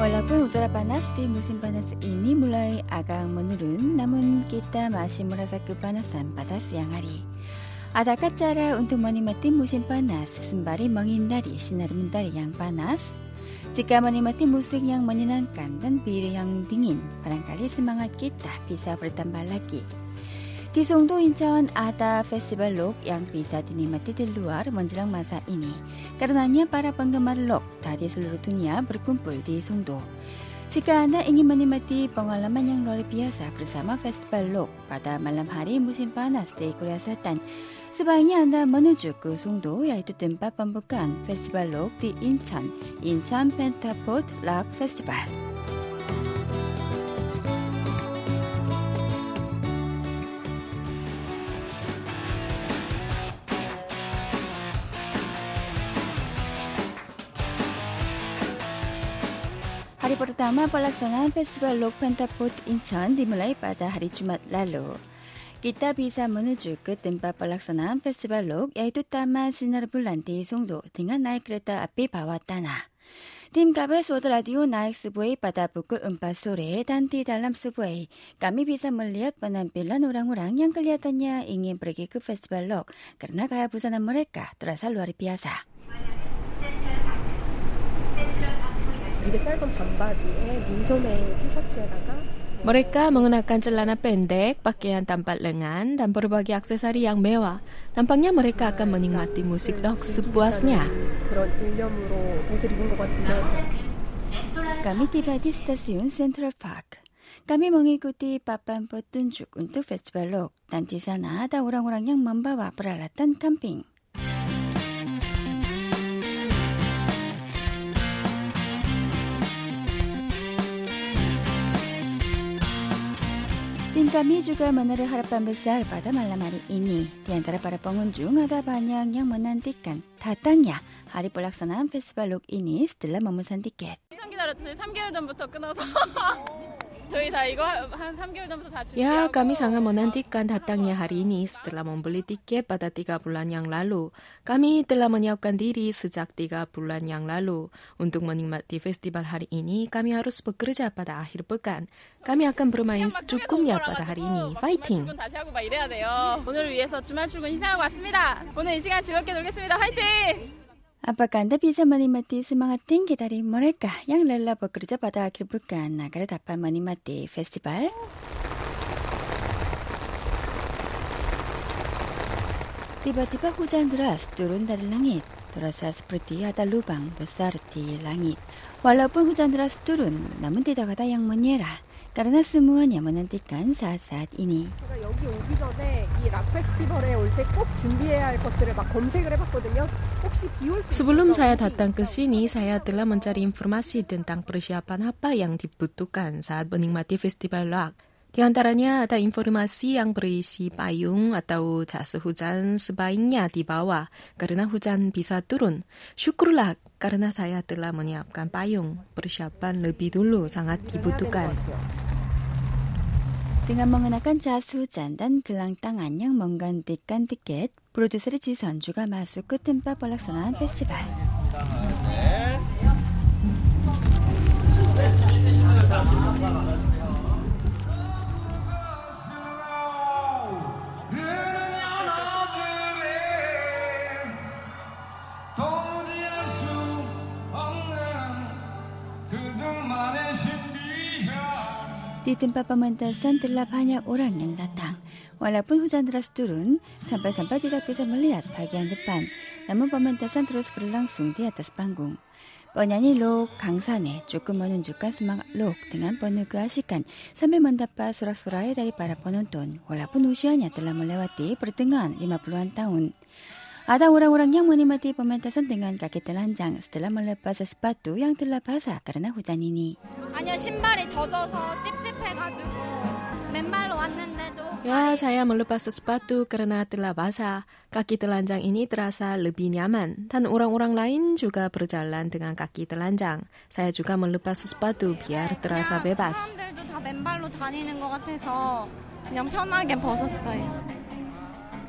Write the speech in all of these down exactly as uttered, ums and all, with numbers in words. Walaupun udara panas di musim panas ini mulai agak menurun, namun kita masih merasa kepanasan pada siang hari. Adakah cara untuk menikmati musim panas sembari menghindari sinar mentari yang panas? Jika menikmati musik yang menyenangkan dan bir yang dingin, barangkali semangat kita bisa bertambah lagi. Di Songdo Incheon ada festival lok yang bisa dinikmati di luar menjelang masa ini. Karenanya para penggemar lok dari seluruh dunia berkumpul di Songdo. Jika Anda ingin menikmati pengalaman yang luar biasa bersama festival lok pada malam hari musim panas di Korea Selatan, sebaiknya Anda menuju ke Songdo, yaitu tempat pembukaan festival lok di Incheon, Incheon Pentaport Lok Festival. Hari pertama pelaksanaan Festival Lok Pentaport Incheon dimulai pada hari Jumat lalu. Kita bisa menuju ke tempat pelaksanaan Festival Lok, yaitu Taman Sinar Bulan di Songdo dengan naik kereta api bawah tanah. Tim K B S World Radio naik subway pada pukul empat sore dan di dalam subway kami bisa melihat penampilan orang-orang yang kelihatannya ingin pergi ke Festival Lok karena gaya busana mereka terasa luar biasa. Mereka mengenakan celana pendek, pakaian tanpa lengan, dan berbagai aksesori yang mewah. Tampaknya mereka akan menikmati musik lok sepuasnya. Kami tiba di stasiun Central Park. Kami mengikuti papan petunjuk untuk festival lok, dan di sana ada orang-orang yang membawa peralatan camping. Tim kami juga menaruh harapan besar pada malam hari ini. Di antara para pengunjung ada banyak yang menantikan datangnya hari pelaksanaan festival lok ini setelah memesan tiket. Ya, kami sangat menantikan datangnya hari ini setelah membeli tiket pada tiga bulan yang lalu. Kami telah menyiapkan diri sejak tiga bulan yang lalu. Untuk menikmati festival hari ini, kami harus bekerja pada akhir pekan. Kami akan bermain secukupnya pada hari ini. Fighting! Apakah Anda bisa menikmati semangat tinggi dari mereka yang rela bekerja pada akhir pekan agar dapat menikmati festival? Tiba-tiba hujan deras turun dari langit. Terasa seperti ada lubang besar di langit. Walaupun hujan deras turun, namun tidak ada yang menyerah. Karena semuanya menantikan saat-saat ini. Sebelum saya datang ke sini, saya telah mencari informasi tentang persiapan apa yang dibutuhkan saat menikmati festival lok. Di antaranya ada informasi yang berisi payung atau jas hujan sebaiknya dibawa karena hujan bisa turun. Syukurlah karena saya telah menyiapkan payung. Persiapan lebih dulu sangat dibutuhkan. Dengan mengenakan jas hujan dan gelang tangan yang menggantikan tiket, produser Jisan juga masuk ke tempat pelaksanaan festival. Di tempat pementasan telah banyak orang yang datang. Walaupun hujan deras turun, sampai-sampai tidak bisa melihat bagian depan. Namun pementasan terus berlangsung di atas panggung. Penyanyi lok Kang Sanai cukup menunjukkan semangat lok dengan penuh keasikan sambil mendapat sorak-sorai dari para penonton. Walaupun usianya telah melewati pertengahan lima puluhan tahun. Ada orang-orang yang menikmati pementasan dengan kaki telanjang setelah melepas sepatu yang telah basah karena hujan ini. Ya, saya melepas sepatu karena telah basah. Kaki telanjang ini terasa lebih nyaman dan orang-orang lain juga berjalan dengan kaki telanjang. Saya juga melepas sepatu biar terasa bebas.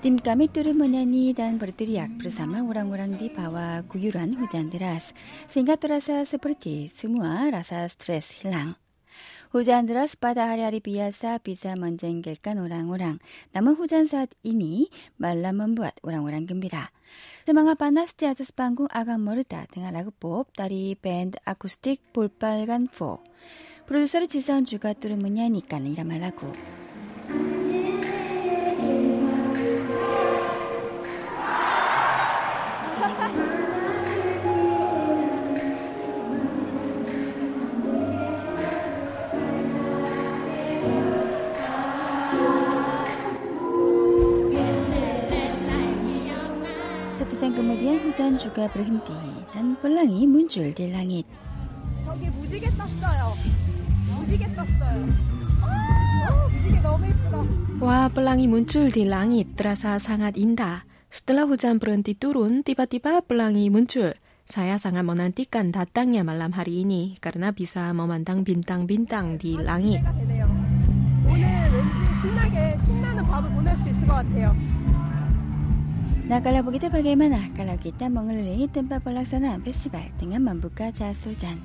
Tim kami turut menyanyi dan berteriak bersama orang-orang di bawah guyuran hujan deras, sehingga terasa seperti semua rasa stres hilang. Hujan deras pada hari-hari biasa bisa menjengkelkan orang-orang, namun hujan saat ini malah membuat orang-orang gembira. Semangat panas di atas panggung akan mereda dengan lagu pop dari band akustik Pulpal Ganfo. Produser Jisan juga turut menyanyikan irama lagu. Satu jam kemudian hujan juga berhenti dan pelangi muncul di langit. 저기 무지개 떴어요. 무지개 떴어요. 무지개 너무 예쁘다. Wah, pelangi muncul di langit terasa sangat indah. Setelah hujan berhenti turun, tiba-tiba pelangi muncul. Saya sangat menantikan datangnya malam hari ini karena bisa memandang bintang-bintang di langit. 오늘 왠지 신나게 신나는 밤을 보낼 수 있을 것 같아요. Nah, kalau begitu bagaimana kalau kita mengelilingi tempat pelaksanaan festival dengan membuka jas hujan?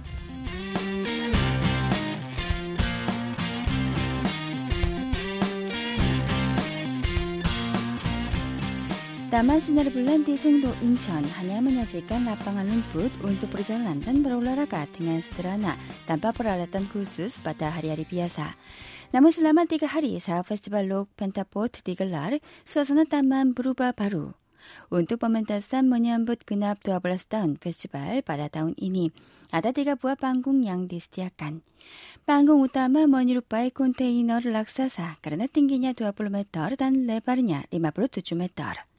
Taman Sinar Bulan di Songdo, Incheon hanya menyediakan lapangan rumput untuk berjalan dan berolahraga dengan sederhana tanpa peralatan khusus pada hari-hari biasa. Namun selama tiga hari saat Festival Lok Pentaport digelar, suasana taman berubah baru. Untuk pementasan menyambut genap dua belas tahun festival pada tahun ini, ada tiga buah panggung yang disediakan. Panggung utama menyerupai kontainer raksasa karena tingginya dua puluh meter dan lebarnya lima puluh tujuh meter.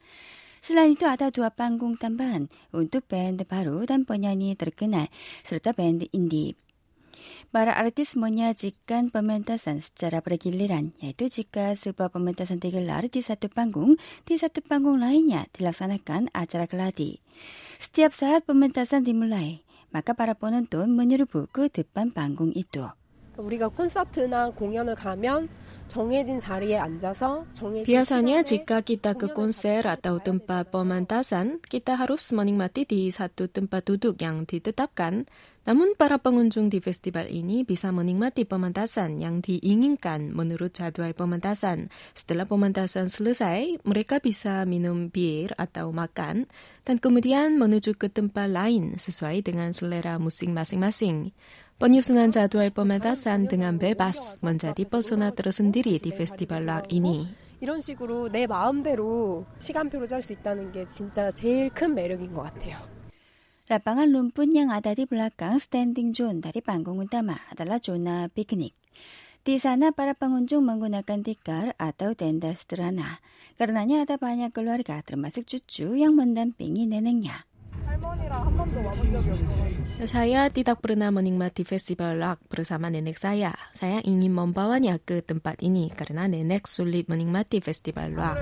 Selain itu ada dua panggung tambahan untuk band baru dan penyanyi terkenal serta band indie. Para artis menyajikan pementasan secara bergiliran, yaitu jika sebuah pementasan digelar di satu panggung, di satu panggung lainnya dilaksanakan acara geladi. Setiap saat pementasan dimulai, maka para penonton menyerubu ke depan panggung itu. Biasanya jika kita ke konser atau tempat pementasan, kita harus menikmati di satu tempat duduk yang ditetapkan. Namun para pengunjung di festival ini bisa menikmati pementasan yang diinginkan menurut jadwal pementasan. Setelah pementasan selesai, mereka bisa minum bir atau makan dan kemudian menuju ke tempat lain sesuai dengan selera musik masing-masing. Penyusunan jadwal pementasan dengan bebas menjadi pesona tersendiri di festival rock ini. 이런 식으로 내 마음대로 시간표를 짤 수 있다는 게 진짜 제일 큰 매력인 것 같아요. Lapangan rumput yang ada di belakang standing zone dari panggung utama adalah zona piknik. Di sana para pengunjung menggunakan tikar atau tenda sederhana. Karenanya ada banyak keluarga termasuk cucu yang mendampingi neneknya. Saya tidak pernah menikmati festival rock bersama nenek saya. Saya ingin membawanya ke tempat ini karena nenek sulit menikmati festival rock.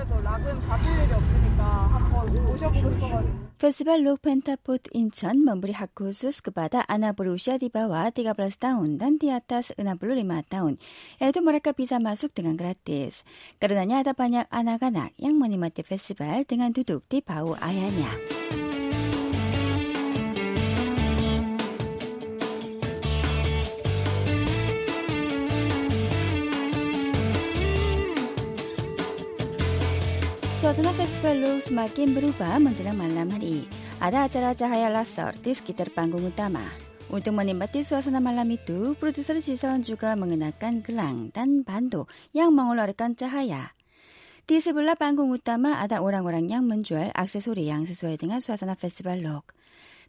Festival Lok Pentaport Incheon memberi hak khusus kepada anak berusia di bawah tiga belas tahun dan di atas enam puluh lima tahun, yaitu mereka bisa masuk dengan gratis. Karenanya ada banyak anak-anak yang menikmati festival dengan duduk di bawah ayahnya. Suasana festival Lok semakin berubah menjelang malam hari. Ada acara cahaya laser di sekitar panggung utama. Untuk menikmati suasana malam itu, produser Jiseon juga mengenakan gelang dan bantu yang mengeluarkan cahaya. Di sebelah panggung utama ada orang-orang yang menjual aksesori yang sesuai dengan suasana festival Lok.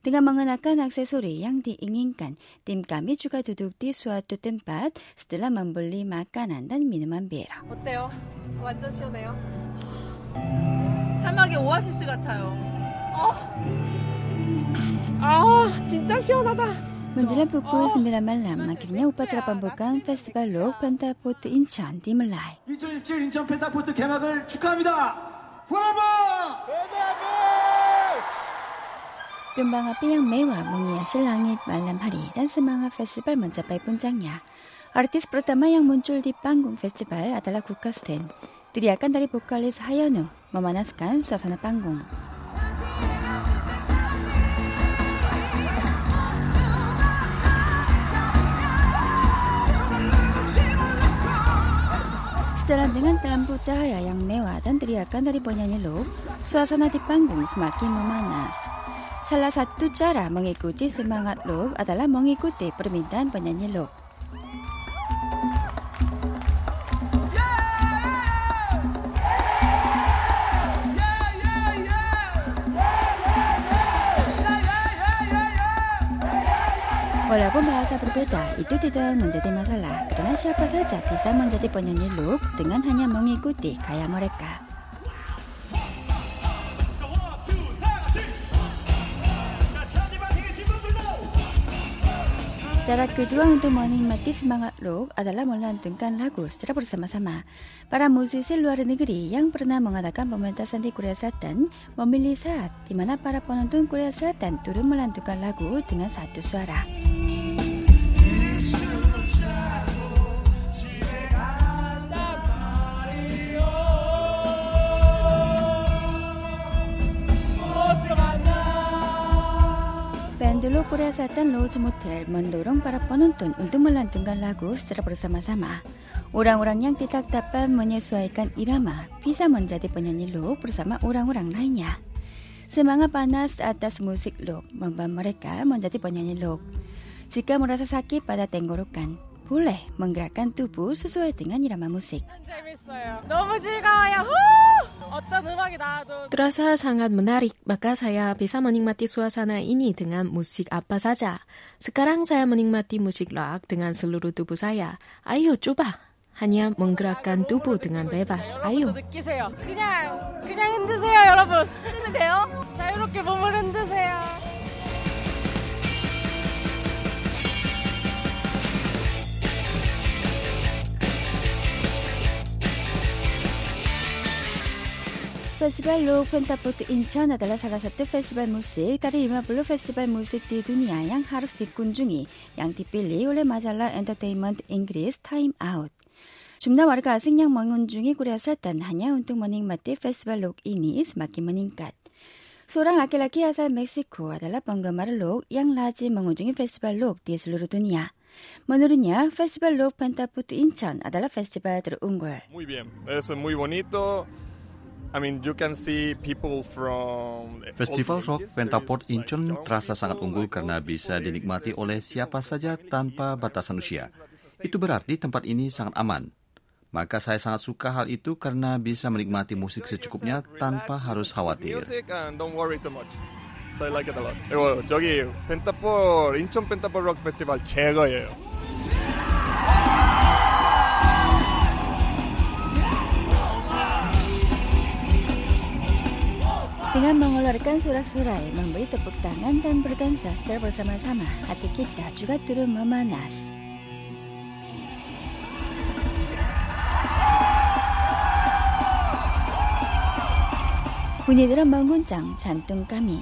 Dengan mengenakan aksesori yang diinginkan, tim kami juga duduk di suatu tempat setelah membeli makanan dan minuman bir. 어때요? 완전 시원해요. 사막의 오아시스 같아요. 어. 아, 진짜 시원하다. Menjelang pukul sembilan malam, akhirnya upacara pembukaan Festival Lok Pentaport Incheon dimulai. 이천십칠 인천 펜타포트 개막을 축하합니다. 브라보! Kembang api yang mewah menghiasi langit malam hari dan semangat festival mencapai puncaknya. Artis pertama yang muncul di panggung festival adalah Kukasten. Teriakan dari vokalis Hayano memanaskan suasana panggung. Sejalan dengan lampu cahaya yang mewah dan teriakan dari penyanyi Lok, suasana di panggung semakin memanas. Salah satu cara mengikuti semangat Lok adalah mengikuti permintaan penyanyi Lok. Walaupun bahasa berbeda, itu tidak menjadi masalah karena siapa saja bisa menjadi penyanyi Lok dengan hanya mengikuti gaya mereka. Cara kedua untuk menikmati semangat Lok adalah melantunkan lagu secara bersama-sama. Para musisi luar negeri yang pernah mengadakan pementasan di Korea Selatan memilih saat di mana para penonton Korea Selatan turut melantunkan lagu dengan satu suara. Dulu Korea Selatan Lodge Motel mendorong para penonton untuk melantunkan lagu secara bersama-sama. Orang-orang yang tidak dapat menyesuaikan irama bisa menjadi penyanyi Lok bersama orang-orang lainnya. Semangat panas atas musik Lok membuat mereka menjadi penyanyi Lok. Jika merasa sakit pada tenggorokan, boleh menggerakkan tubuh sesuai dengan irama musik. Terasa sangat menarik, maka saya bisa menikmati suasana ini dengan musik apa saja. Sekarang saya menikmati musik rock dengan seluruh tubuh saya. Ayo coba, hanya menggerakkan tubuh dengan bebas. Ayo. Festival Lok Pentaport Incheon adalah salah satu festival musik dari lima puluh festival musik di dunia yang harus dikunjungi yang dipilih oleh majalah entertainment Inggris Time Out. Jumlah warga asing yang mengunjungi Korea Selatan hanya untuk menikmati festival Lok ini semakin meningkat. Seorang laki-laki asal Meksiko adalah penggemar Lok yang lazim mengunjungi festival Lok di seluruh dunia. Menurutnya, festival Lok Pentaport Incheon adalah festival terunggul. Muy bien, es muy bonito. I mean, you can see people from Festival Lok Pentaport Incheon terasa sangat unggul karena bisa dinikmati oleh siapa saja tanpa batasan usia. Itu berarti tempat ini sangat aman. Maka saya sangat suka hal itu karena bisa menikmati musik secukupnya tanpa harus khawatir. Saya like it a lot. Ewo, 저기 Pentaport Incheon Pentaport Lok Festival 최고예요. Dengan mengeluarkan sorak-sorai, memberi tepuk tangan dan berdansa secara bersama-sama, hati kita juga turut memanas. Bunyi drum mengguncang jantung kami.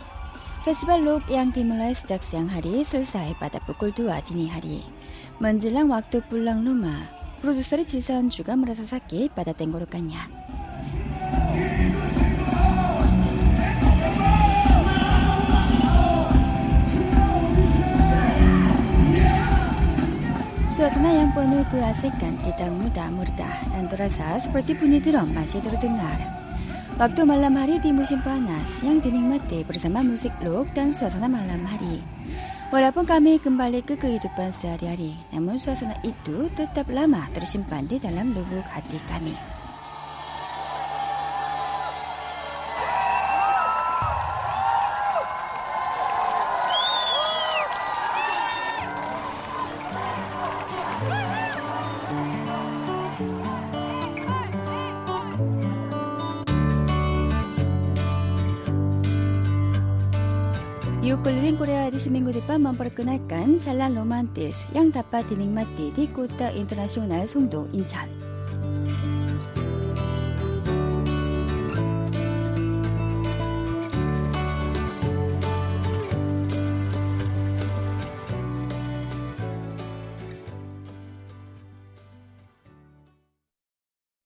Festival Lok yang dimulai sejak siang hari selesai pada pukul dua dini hari. Menjelang waktu pulang rumah, produser Jisan juga merasa sakit pada tenggorokannya. Suasana yang penuh keasikan tidak mudah meredah dan terasa seperti bunyi drum masih terdengar. Waktu malam hari di musim panas yang dinikmati bersama musik Lok dan suasana malam hari. Walaupun kami kembali ke kehidupan sehari-hari, namun suasana itu tetap lama tersimpan di dalam lubuk hati kami. Yuk Keliling Korea di seminggu depan memperkenalkan jalan romantis yang dapat dinikmati di kota internasional Songdo, Incheon.